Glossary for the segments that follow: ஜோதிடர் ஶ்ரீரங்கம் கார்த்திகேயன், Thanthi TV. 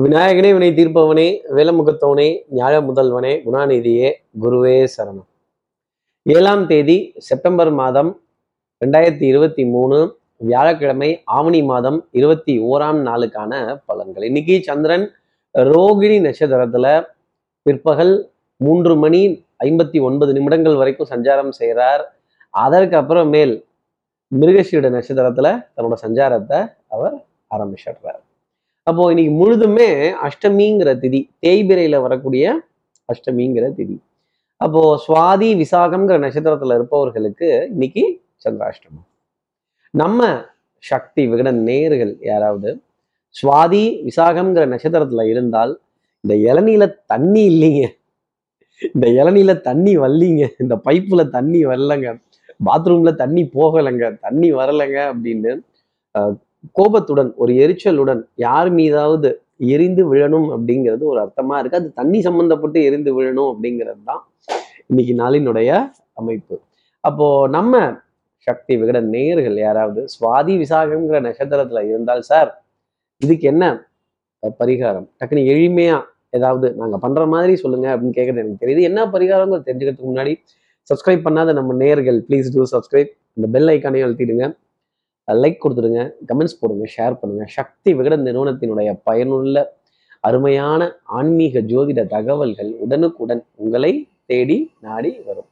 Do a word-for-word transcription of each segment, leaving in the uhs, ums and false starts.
விநாயகனே வினை தீர்ப்பவனே, வேலமுகத்தவனே, ஞாழ முதல்வனே, குணாநிதியே, குருவே சரணம். ஏழாம் தேதி செப்டம்பர் மாதம் ரெண்டாயிரத்தி இருபத்தி மூணு வியாழக்கிழமை ஆவணி மாதம் இருபத்தி ஓராம் நாளுக்கான பலன்கள். இன்னைக்கு சந்திரன் ரோகிணி நட்சத்திரத்துல பிற்பகல் மூன்று மணி ஐம்பத்தி ஒன்பது நிமிடங்கள் வரைக்கும் சஞ்சாரம் செய்கிறார். அதற்கப்புறமேல் மிருகசீட நட்சத்திரத்துல தன்னோட சஞ்சாரத்தை அவர் ஆரம்பிச்சிடுறார். அப்போ இன்னைக்கு முழுதுமே அஷ்டமிங்கிற திதி, தேய்பிரையில வரக்கூடிய அஷ்டமிங்கிற திதி. அப்போ சுவாதி விசாகம்ங்கிற நட்சத்திரத்துல இருப்பவர்களுக்கு இன்னைக்கு சந்திராஷ்டமம். நம்ம சக்தி விகட நேயர்கள் யாராவது சுவாதி விசாகம்ங்கிற நட்சத்திரத்துல இருந்தால் இந்த இளநீல தண்ணி இல்லைங்க, இந்த இளநீல தண்ணி வரலீங்க, இந்த பைப்புல தண்ணி வரலங்க, பாத்ரூம்ல தண்ணி போகலைங்க, தண்ணி வரலைங்க அப்படின்னு கோபத்துடன் ஒரு எரிச்சலுடன் யார் மீதாவது எரிந்து விழணும் அப்படிங்கிறது ஒரு அர்த்தமா இருக்கு. அது தண்ணி சம்பந்தப்பட்டு எரிந்து விழணும் அப்படிங்கிறது தான் இன்னைக்கு நாளினுடைய அமைப்பு. அப்போ நம்ம சக்தி விகட நேயர்கள் யாராவது சுவாதி விசாகம்ங்கிற நட்சத்திரத்துல இருந்தால், சார் இதுக்கு என்ன பரிகாரம், டக்குனு எளிமையா ஏதாவது நாங்க பண்ற மாதிரி சொல்லுங்க அப்படின்னு கேட்கறது எனக்கு தெரியுது. என்ன பரிகாரங்கிறது தெரிஞ்சுக்கிறதுக்கு முன்னாடி சப்ஸ்கிரைப் பண்ணாத நம்ம நேயர்கள் ப்ளீஸ் டூ சப்ஸ்கிரைப், இந்த பெல் ஐக்கானையும் அழுத்திடுங்க, லைக் கொடுத்துடுங்க, கமெண்ட்ஸ் போடுங்க, ஷேர் பண்ணுங்க. சக்தி விகடன் நிறுவனத்தினுடைய பயனுள்ள அருமையான ஆன்மீக ஜோதிட தகவல்கள் உடனுக்குடன் உங்களை தேடி நாடி வரும்.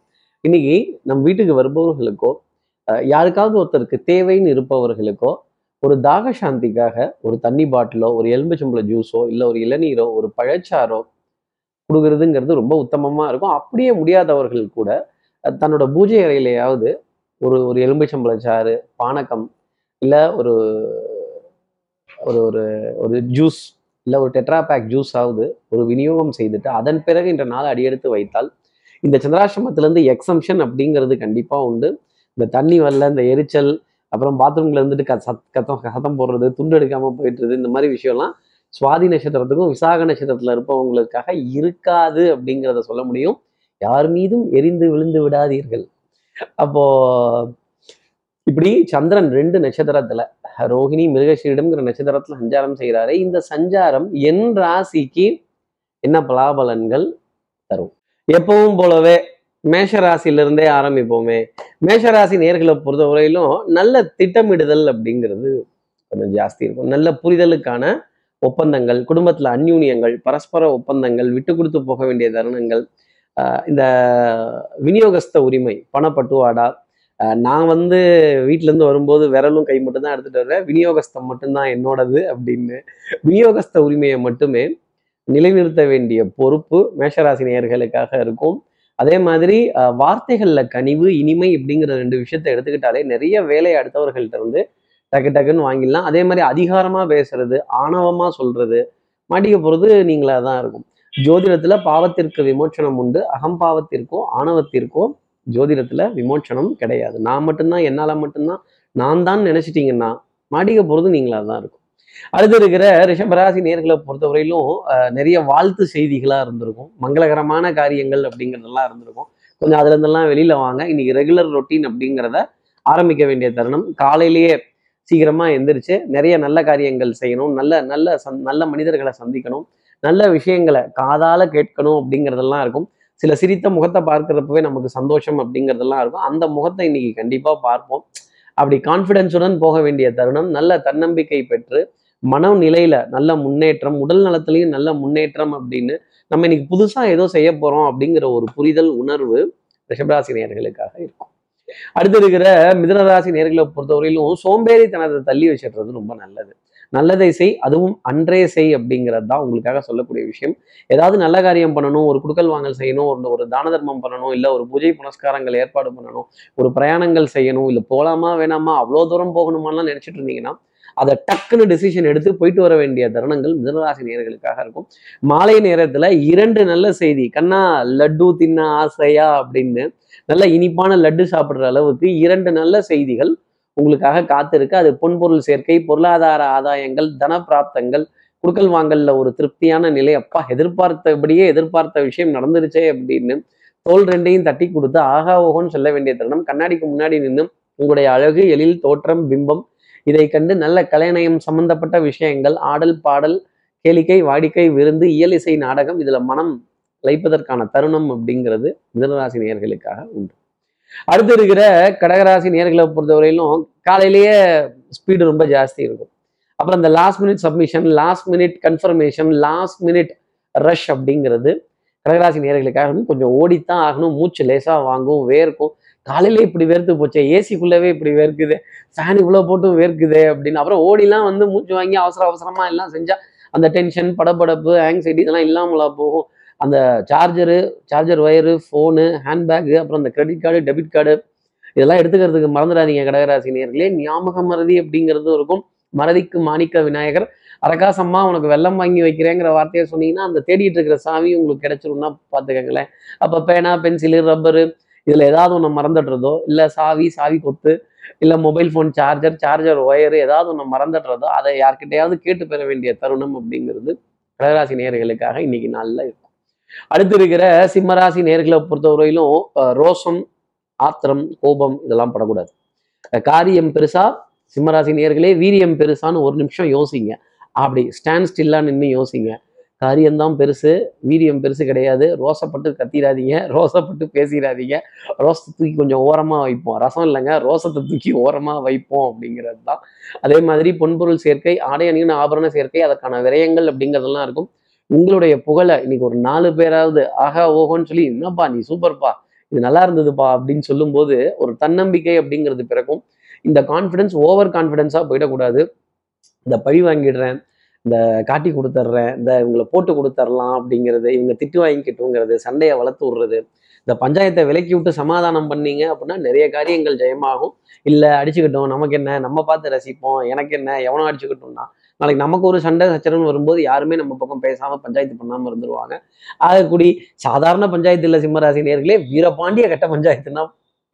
இன்னைக்கு நம் வீட்டுக்கு வருபவர்களுக்கோ யாருக்காவது ஒருத்தருக்கு தேவைன்னு இருப்பவர்களுக்கோ ஒரு தாக சாந்திக்காக ஒரு தண்ணி பாட்டிலோ ஒரு எலும்புச்சம்பள ஜூஸோ இல்லை ஒரு இளநீரோ ஒரு பழச்சாரோ கொடுக்குறதுங்கிறது ரொம்ப உத்தமமா இருக்கும். அப்படியே முடியாதவர்கள் கூட தன்னோட பூஜை அறையிலையாவது ஒரு ஒரு எலும்புச்சம்பள சாறு, பானகம், இல்லை ஒரு ஒரு ஒரு ஜூஸ், இல்லை ஒரு டெட்ரா பேக் ஜூஸாவது ஒரு விநியோகம் செய்துட்டு அதன் பிறகு இன்ற நாள் அடியெடுத்து வைத்தால் இந்த சந்திராஷ்டமத்திலேருந்து எக்ஸம்ஷன் அப்படிங்கிறது கண்டிப்பாக உண்டு. இந்த தண்ணி வரல, இந்த எரிச்சல், அப்புறம் பாத்ரூம்ல இருந்துட்டு க சத் கத்தம் கதம் போடுறது, துண்டு எடுக்காமல் போயிட்டுருது, இந்த மாதிரி விஷயம்லாம் சுவாதி நட்சத்திரத்துக்கும் விசாக நட்சத்திரத்தில் இருப்பவங்களுக்காக இருக்காது அப்படிங்கிறத சொல்ல முடியும். யார் மீதும் எரிந்து விழுந்து விடாதீர்கள். அப்போ இப்படி சந்திரன் ரெண்டு நட்சத்திரத்துல ரோகிணி மிருகசீடம்ங்கிற நட்சத்திரத்துல சஞ்சாரம் செய்கிறாரு. இந்த சஞ்சாரம் என் ராசிக்கு என்ன பலாபலன்கள் தரும்? எப்பவும் போலவே மேஷ ராசியிலிருந்தே ஆரம்பிப்போமே. மேஷராசி நேர்களை பொறுத்தவரையிலும் நல்ல திட்டமிடுதல் அப்படிங்கிறது கொஞ்சம் ஜாஸ்தி இருக்கும். நல்ல புரிதலுக்கான ஒப்பந்தங்கள், குடும்பத்துல அந்யூன்யங்கள், பரஸ்பர ஒப்பந்தங்கள், விட்டு கொடுத்து போக வேண்டிய தருணங்கள், இந்த விநியோகஸ்த உரிமை, பணப்பட்டுவாடா, நான் வந்து வீட்டிலேருந்து வரும்போது விரலும் கை மட்டும்தான் எடுத்துகிட்டு வர்றேன், விநியோகஸ்தம் மட்டும்தான் என்னோடது அப்படின்னு விநியோகஸ்த உரிமையை மட்டுமே நிலைநிறுத்த வேண்டிய பொறுப்பு மேஷராசி நேயர்களுக்காக இருக்கும். அதே மாதிரி வார்த்தைகளில் கனிவு, இனிமை இப்படிங்கிற ரெண்டு விஷயத்த எடுத்துக்கிட்டாலே நிறைய வேலையை அடுத்தவர்கள்ட்ட வந்து டக்கு டக்குன்னு வாங்கிடலாம். அதே மாதிரி அதிகாரமாக பேசுறது, ஆணவமாக சொல்றது, மாட்டிக்க போகிறது நீங்களாக தான் இருக்கும். ஜோதிடத்துல பாவத்திற்கு விமோச்சனம் உண்டு, அகம்பாவத்திற்கோ ஆணவத்திற்கோ ஜோதிடத்துல விமோச்சனம் கிடையாது. நான் மட்டும்தான், என்னால மட்டும்தான், நான் தான் நினைச்சிட்டீங்கன்னா மாட்டிக்க போறது நீங்களா தான் இருக்கும். அடுத்து இருக்கிற ரிஷபராசி நேர்களை பொறுத்தவரையிலும் நிறைய வாழ்த்து செய்திகளா இருந்திருக்கும், மங்களகரமான காரியங்கள் அப்படிங்கிறதெல்லாம் இருந்திருக்கும். கொஞ்சம் அதுல இருந்தெல்லாம் வெளியில வாங்க. இன்னைக்கு ரெகுலர் ரொட்டீன் அப்படிங்கிறத ஆரம்பிக்க வேண்டிய தருணம். காலையிலேயே சீக்கிரமா எந்திரிச்சு நிறைய நல்ல காரியங்கள் செய்யணும், நல்ல நல்ல நல்ல மனிதர்களை சந்திக்கணும், நல்ல விஷயங்களை காதால கேட்கணும் அப்படிங்கிறதெல்லாம் இருக்கும். சில சிரித்த முகத்தை பார்க்கறப்பவே நமக்கு சந்தோஷம் அப்படிங்கிறதெல்லாம் இருக்கும். அந்த முகத்தை இன்னைக்கு கண்டிப்பாக பார்ப்போம். அப்படி கான்ஃபிடென்ஸுடன் போக வேண்டிய தருணம். நல்ல தன்னம்பிக்கை பெற்று மன நிலையில நல்ல முன்னேற்றம், உடல் நலத்திலையும் நல்ல முன்னேற்றம் அப்படின்னு நம்ம இன்னைக்கு புதுசாக ஏதோ செய்ய போறோம் அப்படிங்கிற ஒரு புரிதல் உணர்வு ரிஷபராசி நேயர்களுக்காக இருக்கும். அடுத்து இருக்கிற மிதுனராசி நேயர்களை பொறுத்தவரையிலும் சோம்பேறித்தனத்தை தள்ளி வச்சிடுறது ரொம்ப நல்லது. நல்லதை செய், அதுவும் அன்றே செய் அப்படிங்கிறது தான் உங்களுக்காக சொல்லக்கூடிய விஷயம். ஏதாவது நல்ல காரியம் பண்ணணும், ஒரு குடுக்கல் வாங்கல் செய்யணும், ஒரு ஒரு தான தர்மம் பண்ணணும், இல்லை ஒரு பூஜை புனஸ்காரங்கள் ஏற்பாடு பண்ணணும், ஒரு பிரயாணங்கள் செய்யணும், இல்லை போகலாமா வேணாமா, அவ்வளோ தூரம் போகணுமான்லாம் நினைச்சிட்டு இருந்தீங்கன்னா அதை டக்குன்னு டிசிஷன் எடுத்து போயிட்டு வர வேண்டிய தருணங்கள் மிதுனராசி நேயர்களுக்காக இருக்கும். மாலை நேரத்துல இரண்டு நல்ல செய்தி, கண்ணா லட்டு தின்ன ஆசையா அப்படின்னு நல்ல இனிப்பான லட்டு சாப்பிட்ற அளவுக்கு இரண்டு நல்ல செய்திகள் உங்களுக்காக காத்திருக்கு. அது பொன்பொருள் சேர்க்கை, பொருளாதார ஆதாயங்கள், தன பிராப்தங்கள், குடுக்கல் வாங்கல்ல ஒரு திருப்தியான நிலை. அப்பா எதிர்பார்த்தபடியே எதிர்பார்த்த விஷயம் நடந்துருச்சே அப்படின்னு தோல் ரெண்டையும் தட்டி கொடுத்து ஆகா ஓகோன்னு சொல்ல வேண்டிய தருணம். கண்ணாடிக்கு முன்னாடி நின்று உங்களுடைய அழகு, எழில், தோற்றம், பிம்பம் இதை கண்டு நல்ல கலைநயம் சம்பந்தப்பட்ட விஷயங்கள், ஆடல் பாடல், கேளிக்கை, வாடிக்கை, விருந்து, இயலிசை, நாடகம், இதில் மனம் லைப்பதற்கான தருணம் அப்படிங்கிறது மிதனராசி நேயர்களுக்காக உண்டு. அடுத்து இருக்கிற கடகராசி நேயர்களை பொறுத்தவரையிலும் காலையிலேயே ஸ்பீடு ரொம்ப ஜாஸ்தி இருக்கும். அப்புறம் இந்த last minute submission, last minute confirmation, last minute rush அப்படிங்கிறது கடகராசி நேயர்களுக்காக கொஞ்சம் ஓடித்தான் ஆகணும். மூச்சு லேசாக வாங்கும், வேர்க்கும். காலையிலே இப்படி வேர்த்து போச்சே, ஏசிக்குள்ளவே இப்படி வேர்க்குது, ஃபேன் இவ்வளோ போட்டும் வேர்க்குது அப்படின்னு அப்புறம் ஓடிலாம் வந்து மூச்சு வாங்கி அவசர அவசரமாக எல்லாம் செஞ்சால் அந்த டென்ஷன், படபடப்பு, ஆங்ஸைட்டி இதெல்லாம் இல்லாமலா போகும். அந்த charger, charger wire, phone, handbag, அப்புறம் அந்த கிரெடிட் கார்டு, டெபிட் கார்டு இதெல்லாம் எடுத்துக்கிறதுக்கு மறந்துடாதீங்க கடகராசி நேயர்களே. ஞாபக மறதி அப்படிங்கிறது இருக்கும். மறதிக்கு மாணிக்க விநாயகர். அரகாசம்மா உனக்கு வெள்ளம் வாங்கி வைக்கிறேங்கிற வார்த்தையை சொன்னீங்கன்னா அந்த தேடிட்டு இருக்கிற சாவி உங்களுக்கு கிடைச்சிரும்னா பார்த்துக்கங்களேன். அப்போ பேனா, பென்சிலு, ரப்பரு இதில் ஏதாவது ஒன்று மறந்துடுறதோ, இல்லை சாவி, சாவி கொத்து, இல்லை mobile phone charger, charger wire ஏதாவது ஒன்று மறந்துடுறதோ அதை யார்கிட்டையாவது கேட்டு பெற வேண்டிய தருணம் அப்படிங்கிறது கடகராசி நேயர்களுக்காக இன்னைக்கு நாளில் இருக்கும். அடுத்து இருக்கிற சிம்மராசி நேயர்களை பொறுத்தவரையிலும் ரோஷம், ஆத்திரம், கோபம் இதெல்லாம் படக்கூடாது. காரியம் பெருசா சிம்மராசி நேயர்களே, வீரியம் பெருசான்னு ஒரு நிமிஷம் யோசிங்க. அப்படி ஸ்டாண்ட் ஸ்டில்லாக நின்று யோசிங்க. காரியம்தான் பெருசு, வீரியம் பெருசு கிடையாது. ரோசப்பட்டு கத்திடாதீங்க, ரோசப்பட்டு பேசிடாதீங்க. ரோசத்தை தூக்கி கொஞ்சம் ஓரமாக வைப்போம். ரசம் இல்லைங்க, ரோசத்தை தூக்கி ஓரமாக வைப்போம் அப்படிங்கிறது தான். அதே மாதிரி பொன்பொருள் சேர்க்கை, ஆடை அணியின் ஆபரண சேர்க்கை, அதற்கான விரயங்கள் அப்படிங்கிறதெல்லாம் இருக்கும். உங்களுடைய புகழை இன்னைக்கு ஒரு நாலு பேராவது ஆகா ஓகோன்னு சொல்லி என்னப்பா நீ சூப்பர்ப்பா, இது நல்லா இருந்ததுப்பா அப்படின்னு சொல்லும் போது ஒரு தன்னம்பிக்கை அப்படிங்கிறது பிறக்கும். இந்த கான்ஃபிடன்ஸ் ஓவர் கான்ஃபிடென்ஸாக போயிடக்கூடாது. இந்த பழி வாங்கிடுறேன், இந்த காட்டி கொடுத்துட்றேன், இந்த இவங்களை போட்டு கொடுத்துடலாம் அப்படிங்கிறது, இவங்க திட்டு வாங்கிக்கிட்டுங்கிறது, சண்டையை வளர்த்து விடுறது, இந்த பஞ்சாயத்தை விலக்கி விட்டு சமாதானம் பண்ணீங்க அப்படின்னா நிறைய காரியங்கள் ஜெயமாகும். இல்லை அடிச்சுக்கிட்டோம், நமக்கு என்ன, நம்ம பார்த்து ரசிப்போம், எனக்கு என்ன, எவனோ அடிச்சுக்கிட்டோம்னா நாளைக்கு நமக்கு ஒரு சண்டை சச்சரவுன்னு வரும்போது யாருமே நம்ம பக்கம் பேசாமல் பஞ்சாயத்து பண்ணாமல் இருந்துருவாங்க. ஆகக்கூடி சாதாரண பஞ்சாயத்து இல்லை சிம்மராசி நேர்களே, வீரபாண்டிய கட்ட பஞ்சாயத்துன்னா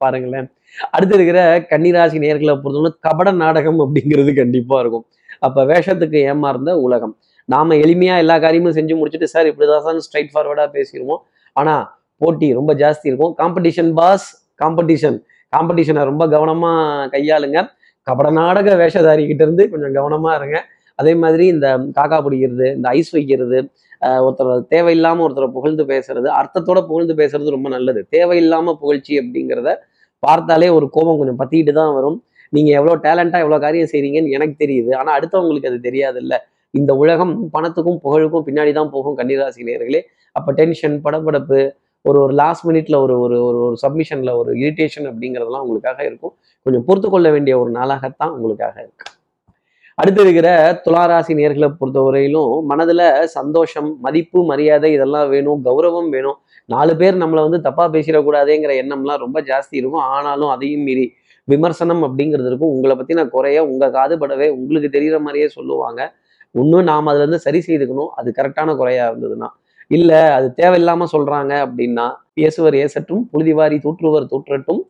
பாருங்களேன். அடுத்து இருக்கிற கன்னிராசி நேர்களை பொறுத்தவரை கபட நாடகம் அப்படிங்கிறது கண்டிப்பாக இருக்கும். அப்போ வேஷத்துக்கு ஏமாறுந்த உலகம். நாம் எளிமையாக எல்லா காரியமும் செஞ்சு முடிச்சுட்டு சார் இப்படிதான் சார் ஸ்ட்ரைட் ஃபார்வர்டாக பேசிடுவோம். ஆனால் போட்டி ரொம்ப ஜாஸ்தி இருக்கும். காம்படிஷன் பாஸ், காம்படிஷன் காம்படிஷனை ரொம்ப கவனமாக கையாளுங்க. கபட நாடக வேஷதாரிக்கிட்ட இருந்து கொஞ்சம் கவனமாக இருங்க. அதே மாதிரி இந்த காக்கா பிடிக்கிறது, இந்த ஐஸ் வைக்கிறது, ஒருத்தர் தேவையில்லாமல் ஒருத்தரை புகழ்ந்து பேசுறது, அர்த்தத்தோட புகழ்ந்து பேசுறது ரொம்ப நல்லது. தேவையில்லாமல் புகழ்ச்சி அப்படிங்கிறத பார்த்தாலே ஒரு கோபம் கொஞ்சம் பற்றிக்கிட்டு தான் வரும். நீங்கள் எவ்வளோ டேலண்ட்டாக எவ்வளோ காரியம் செய்கிறீங்கன்னு எனக்கு தெரியுது, ஆனால் அடுத்தவங்களுக்கு அது தெரியாது. இல்லை இந்த உலகம் பணத்துக்கும் புகழுக்கும் பின்னாடி தான் போகும் கன்னிராசி நேயர்களே. அப்போ டென்ஷன், படபடப்பு, ஒரு ஒரு லாஸ்ட் மினிட்ல ஒரு ஒரு ஒரு சப்மிஷனில் ஒரு இரிட்டேஷன் அப்படிங்கிறதெல்லாம் உங்களுக்காக இருக்கும். கொஞ்சம் பொறுத்து கொள்ள வேண்டிய ஒரு நாளாகத்தான் உங்களுக்காக இருக்கு. அடுத்து இருக்கிற துளாராசி நேயர்களை பொறுத்தவரையிலும் மனதில் சந்தோஷம், மதிப்பு, மரியாதை இதெல்லாம் வேணும், கௌரவம் வேணும். நாலு பேர் நம்மளை வந்து தப்பாக பேசிடக்கூடாதுங்கிற எண்ணம்லாம் ரொம்ப ஜாஸ்தி இருக்கும். ஆனாலும் அதையும் மீறி விமர்சனம் அப்படிங்கிறது இருக்கும். உங்களை பற்றி நான் குறைய உங்கள் காதுபடவே உங்களுக்கு தெரிகிற மாதிரியே சொல்லுவாங்க. இன்னும் நாம் அதுலேருந்து சரி செய்துக்கணும். அது கரெக்டான குறையாக இருந்ததுன்னா, இல்லை அது தேவையில்லாமல் சொல்கிறாங்க அப்படின்னா இயேசுவர் ஏசட்டும், புழுதிவாரி தூற்றுவர் தூற்றட்டும்,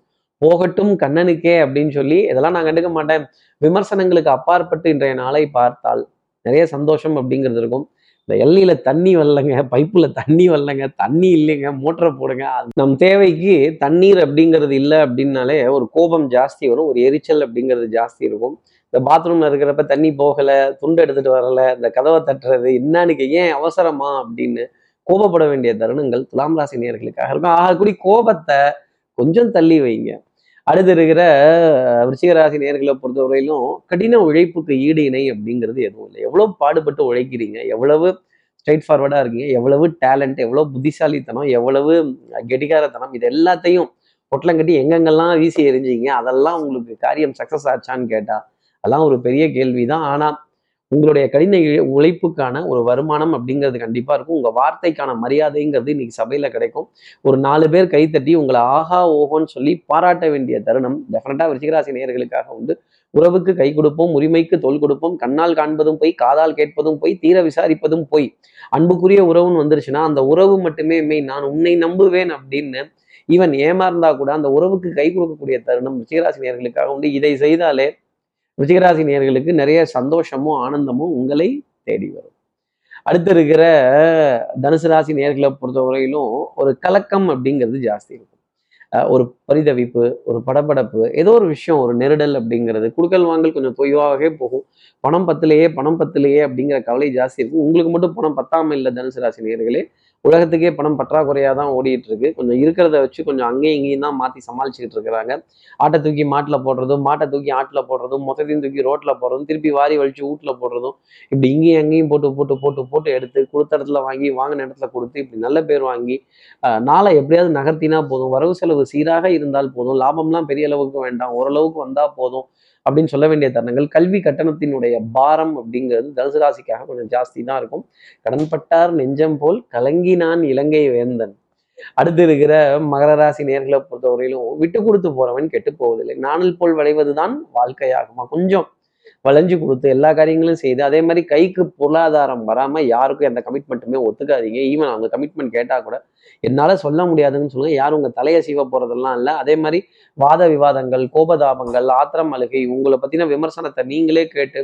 போகட்டும் கண்ணனுக்கே அப்படின்னு சொல்லி இதெல்லாம் நான் கண்டுக்க மாட்டேன். விமர்சனங்களுக்கு அப்பாற்பட்டு இன்றைய நாளை பார்த்தால் நிறைய சந்தோஷம் அப்படிங்கிறது இருக்கும். இந்த எல்லையில தண்ணி வரலங்க, பைப்புல தண்ணி வரலங்க, தண்ணி இல்லைங்க, மோட்டரை போடுங்க, நம் தேவைக்கு தண்ணீர் அப்படிங்கிறது இல்லை அப்படின்னாலே ஒரு கோபம் ஜாஸ்தி வரும், ஒரு எரிச்சல் அப்படிங்கிறது ஜாஸ்தி இருக்கும். இந்த பாத்ரூம்ல இருக்கிறப்ப தண்ணி போகலை, துண்டு எடுத்துட்டு வரலை, இந்த கதவை தட்டுறது என்னன்னு, ஏன் அவசரமா அப்படின்னு கோபப்பட வேண்டிய தருணங்கள் துலாம் ராசி நேயர்களுக்காக இருக்கும். ஆகக்கூடிய கோபத்தை கொஞ்சம் தள்ளி வைங்க. அடுத்து இருக்கிற விருச்சிகராசி நேயர்களை பொறுத்தவரையிலும் கடின உழைப்புக்கு ஈடு இணை அப்படிங்கிறது எதுவும் இல்லை. எவ்வளோ பாடுபட்டு உழைக்கிறீங்க, எவ்வளவு ஸ்ட்ரைட் ஃபார்வர்டாக இருக்கீங்க, எவ்வளவு டேலண்ட், எவ்வளோ புத்திசாலித்தனம், எவ்வளவு கெட்டிகாரத்தனம் இது எல்லாத்தையும் பொட்டலங்கட்டி எங்கெங்கெல்லாம் வீசி எறிஞ்சிங்க, அதெல்லாம் உங்களுக்கு காரியம் சக்ஸஸ் ஆச்சான்னு கேட்டால் அதெல்லாம் ஒரு பெரிய கேள்வி தான். ஆனால் உங்களுடைய கடின உழைப்புக்கான ஒரு வருமானம் அப்படிங்கிறது கண்டிப்பாக இருக்கும். உங்கள் வார்த்தைக்கான மரியாதைங்கிறது இன்னைக்கு சபையில் கிடைக்கும். ஒரு நாலு பேர் கைத்தட்டி உங்களை ஆஹா ஓஹோன்னு சொல்லி பாராட்ட வேண்டிய தருணம் டெஃபினட்டாக விருச்சிகராசி நேயர்களுக்காக உண்டு. உறவுக்கு கை கொடுப்போம், உரிமைக்கு தோள் கொடுப்போம், கண்ணால் காண்பதும் போய், காதால் கேட்பதும் போய், தீர விசாரிப்பதும் போய், அன்புக்குரிய உறவுன்னு வந்துருச்சுன்னா அந்த உறவு மட்டுமே மெயின். நான் உன்னை நம்புவேன் அப்படின்னு ஈவன் ஏமாறந்தா கூட அந்த உறவுக்கு கை கொடுக்கக்கூடிய தருணம் விருச்சிகராசி நேயர்களுக்காக உண்டு. இதை செய்தாலே விருச்சிகராசி நேயர்களுக்கு நிறைய சந்தோஷமும் ஆனந்தமும் உங்களை தேடி வரும். அடுத்து இருக்கிற தனுசு ராசி நேயர்களை பொறுத்தவரையிலும் ஒரு கலக்கம் அப்படிங்கிறது ஜாஸ்தி இருக்கும். ஒரு பரிதவிப்பு, ஒரு படபடப்பு, ஏதோ ஒரு விஷயம், ஒரு நெருடல் அப்படிங்கிறது, குடுக்கல் வாங்கல் கொஞ்சம் தொய்வாகவே போகும். பணம் பத்துலையே பணம் பத்துலையே அப்படிங்கிற கவலை ஜாஸ்தி இருக்கும். உங்களுக்கு மட்டும் பணம் பத்தாமல் இல்லை தனுசு ராசி நேயர்களே, உலகத்துக்கே பணம் பற்றாக்குறையாக தான் ஓடிட்டு இருக்கு. கொஞ்சம் இருக்கிறத வச்சு கொஞ்சம் அங்கேயும் இங்கேயும் தான் மாற்றி சமாளிச்சுக்கிட்டு இருக்கிறாங்க. ஆட்டை தூக்கி மாட்டில் போடுறதும், மாட்டை தூக்கி ஆட்டில் போடுறதும், மொத்தத்தையும் தூக்கி ரோட்டில் போடுறதும், திருப்பி வாரி வலிச்சு வீட்டில் போடுறதும், இப்படி இங்கேயும் அங்கேயும் போட்டு போட்டு போட்டு போட்டு எடுத்து கொடுத்த இடத்துல வாங்கி வாங்கின இடத்துல கொடுத்து இப்படி நல்ல பேர் வாங்கி நாளை எப்படியாவது நகர்த்தினா போதும், வரவு செலவு சீராக இருந்தால் போதும், லாபம்லாம் பெரிய அளவுக்கு வேண்டாம், ஓரளவுக்கு வந்தால் போதும் அப்படின்னு சொல்ல வேண்டிய தருணங்கள். கல்வி கட்டணத்தினுடைய பாரம் அப்படிங்கிறது தனுசு ராசிக்காக கொஞ்சம் ஜாஸ்தி தான் இருக்கும். கடன்பட்டார் நெஞ்சம் போல் கலங்கி நான் இலங்கை வேந்தன். அடுத்து இருக்கிற மகர ராசி நேர்களை பொறுத்தவரையிலும் விட்டு கொடுத்து போறவன் கெட்டு போவதில்லை, நாணல் போல் விளைவதுதான் வாழ்க்கையாகுமா. கொஞ்சம் வளைஞ்சு கொடுத்து எல்லா காரியங்களும் செய்து அதே மாதிரி கைக்கு பொருளாதாரம் வராம யாருக்கும் எந்த கமிட்மெண்ட்டுமே ஒத்துக்காதீங்க. ஈவன் அவங்க கமிட்மெண்ட் கேட்டா கூட என்னால சொல்ல முடியாதுன்னு சொல்லுங்க. யாரும் உங்க தலையை சீவ போறதெல்லாம் இல்லை. அதே மாதிரி வாத விவாதங்கள், கோபதாபங்கள், ஆத்திரம் அழுகை, உங்களை பத்தின விமர்சனத்தை நீங்களே கேட்டு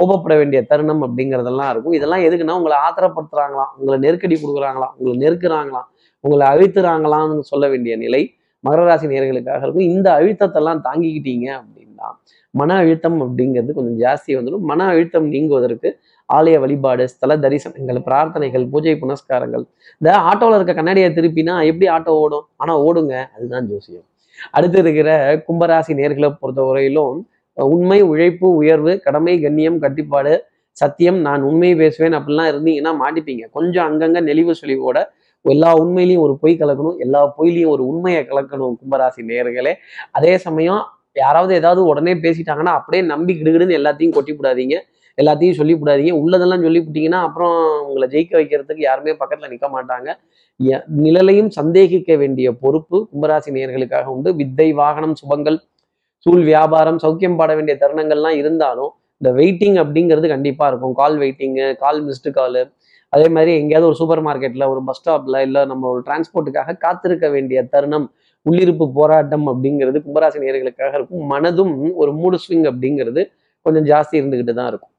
கோபப்பட வேண்டிய தருணம் அப்படிங்கிறதெல்லாம் இருக்கும். இதெல்லாம் எதுக்குன்னா உங்களை ஆத்திரப்படுத்துறாங்களாம், உங்களை நெருக்கடி கொடுக்குறாங்களாம், உங்களை நெருக்குறாங்களாம், உங்களை அழுத்துறாங்களாம்னு சொல்ல வேண்டிய நிலை மகர ராசி நேயர்களுக்காக இருக்கும். இந்த அழுத்தத்தெல்லாம் தாங்கிக்கிட்டீங்க அப்படின்னா மன அழுத்தம் அப்படிங்கிறது கொஞ்சம் ஜாஸ்தி வந்துடும். மன அழுத்தம் நீங்குவதற்கு ஆலய வழிபாடு, ஸ்தல தரிசனங்கள், பிரார்த்தனைகள், பூஜை புனஸ்காரங்கள். இந்த ஆட்டோவில் இருக்க கண்ணாடியை திருப்பினா எப்படி ஆட்டோ ஓடும்? ஆனால் ஓடுங்க, அதுதான் ஜோசியம். அடுத்து இருக்கிற கும்பராசி நேர்களை பொறுத்தவரையிலும் உண்மை, உழைப்பு, உயர்வு, கடமை, கண்ணியம், கட்டுப்பாடு, சத்தியம், நான் உண்மையை பேசுவேன் அப்படிலாம் இருந்தீங்கன்னா மாட்டிப்பீங்க. கொஞ்சம் அங்கங்கே நெளிவு சொலிவோட எல்லா உண்மையிலையும் ஒரு பொய் கலக்கணும், எல்லா பொய்லையும் ஒரு உண்மையை கலக்கணும் கும்பராசி நேர்களே. அதே சமயம் யாராவது ஏதாவது உடனே பேசிட்டாங்கன்னா அப்படியே நம்பி கிடுகிடுன்னு எல்லாத்தையும் கொட்டிவிடாதீங்க, எல்லாத்தையும் சொல்லிவிடாதீங்க. உள்ளதெல்லாம் சொல்லிவிட்டீங்கன்னா அப்புறம் உங்களை ஜெயிக்க வைக்கிறதுக்கு யாருமே பக்கத்தில் நிற்க மாட்டாங்க. நிழலையும் சந்தேகிக்க வேண்டிய பொறுப்பு கும்பராசி நேயர்களுக்காக உண்டு. வித்தை, வாகனம், சுபங்கள், சூழ் வியாபாரம், சௌக்கியம் பாட வேண்டிய தருணங்கள்லாம் இருந்தாலும் இந்த வெயிட்டிங் அப்படிங்கிறது கண்டிப்பாக இருக்கும். கால் வெயிட்டிங்கு, கால் மிஸ்டு காலு, அதே மாதிரி எங்கேயாவது ஒரு சூப்பர் மார்க்கெட்டில், ஒரு பஸ் ஸ்டாப்பில், இல்லை நம்ம ஒரு டிரான்ஸ்போர்ட்டுக்காக காத்திருக்க வேண்டிய தருணம், உள்ளிருப்பு போராட்டம் அப்படிங்கிறது கும்பராசி நேயர்களுக்காக இருக்கும். மனதும் ஒரு மூடு ஸ்விங் அப்படிங்கிறது கொஞ்சம் ஜாஸ்தி இருந்துக்கிட்டு தான் இருக்கும்.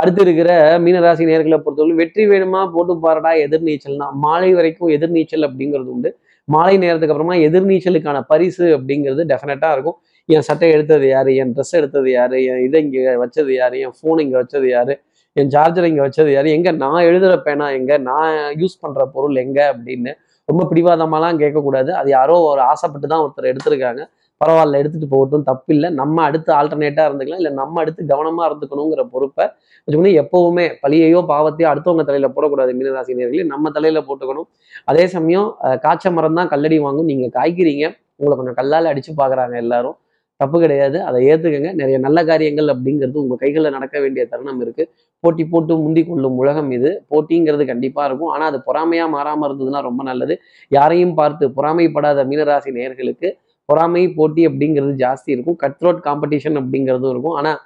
அடுத்து இருக்கிற மீனராசி நேயர்களை பொறுத்தவரை வெற்றி வேணுமா போட்டு பாருடா எதிர்நீச்சல்னா மாலை வரைக்கும் எதிர்நீச்சல் அப்படிங்கிறது உண்டு. மாலை நேரத்துக்கு அப்புறமா எதிர்நீச்சலுக்கான பரிசு அப்படிங்கிறது டெஃபினட்டாக இருக்கும். என் சட்டை எடுத்தது யாரு, என் ட்ரெஸ் எடுத்தது யாரு, என் இதை இங்கே வச்சது யாரு, என் ஃபோன் இங்கே வச்சது யாரு, என் சார்ஜர் இங்கே வச்சது யாரு, எங்கே நான் எழுதுகிற பேனா எங்கே, நான் யூஸ் பண்ணுற பொருள் எங்கே அப்படின்னு ரொம்ப பிடிவாதமாலாம் கேட்கக்கூடாது. அது யாரோ ஒரு ஆசைப்பட்டு தான் ஒருத்தர் எடுத்திருக்காங்க, பரவாயில்ல எடுத்துகிட்டு போகட்டும், தப்பில்லை, நம்ம அடுத்து ஆல்டர்னேட்டாக இருந்துக்கலாம், இல்லை நம்ம அடுத்து கவனமாக இருந்துக்கணுங்கிற பொறுப்பை வச்சுக்கணும். எப்போவுமே பழியையோ பாவத்தையோ அடுத்தவங்க தலையில் போடக்கூடாது மீனராசி நேயர்களே, நம்ம தலையில் போட்டுக்கணும். அதே சமயம் காய்ச்ச மரம் தான் கல்லடி வாங்கும், நீங்கள் காய்க்கிறீங்க, உங்களை கொஞ்சம் கல்லால் அடித்து பார்க்குறாங்க எல்லாரும், தப்பு கிடையாது, அதை ஏற்றுக்கங்க. நிறைய நல்ல காரியங்கள் அப்படிங்கிறது உங்கள் கைகளில் நடக்க வேண்டிய தருணம் இருக்குது. போட்டி போட்டு முந்தி கொள்ளும் உலகம் இது, போட்டிங்கிறது கண்டிப்பாக இருக்கும். ஆனால் அது பொறாமையாக மாறாமல் இருந்ததுன்னா ரொம்ப நல்லது. யாரையும் பார்த்து பொறாமைப்படாத மீனராசி நேயர்களுக்கு பொறாமை, போட்டி அப்படிங்கிறது ஜாஸ்தி இருக்கும். கட்ரோட் காம்படிஷன் அப்படிங்கிறதும் இருக்கும். ஆனால்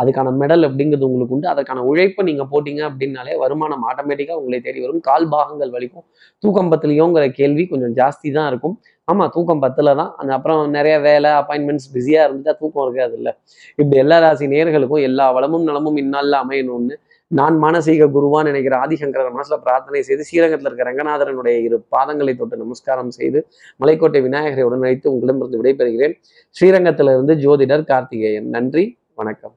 அதுக்கான மெடல் அப்படிங்கிறது உங்களுக்கு உண்டு. அதற்கான உழைப்பை நீங்கள் போட்டிங்க அப்படின்னாலே வருமானம் ஆட்டோமேட்டிக்காக உங்களை தேடி வரும். கால் பாகங்கள் வலிக்கும், தூக்கம் பத்திலையோங்கிற கேள்வி கொஞ்சம் ஜாஸ்தி தான் இருக்கும். ஆமாம், தூக்கம் பத்தில் தான் அந்த அப்புறம் நிறைய வேலை, அப்பாயின்மெண்ட்ஸ், பிஸியாக இருந்துட்டா தூக்கம் இருக்காது இல்லை. இப்படி எல்லா ராசி நேயர்களுக்கும் எல்லா வளமும் நலமும் இந்நாளில் அமையணும்னு நான் மானசீக குருவான்னு நினைக்கிற ஆதிசங்கரர் மனசுல பிரார்த்தனை செய்து, ஸ்ரீரங்கத்தில் இருக்கிற ரங்கநாதரனுடைய இரு பாதங்களை தொட்டு நமஸ்காரம் செய்து, மலைக்கோட்டை விநாயகரை உடனழைத்து உங்களிடமிருந்து விடைபெறுகிறேன். ஸ்ரீரங்கத்திலிருந்து ஜோதிடர் கார்த்திகேயன். நன்றி, வணக்கம்.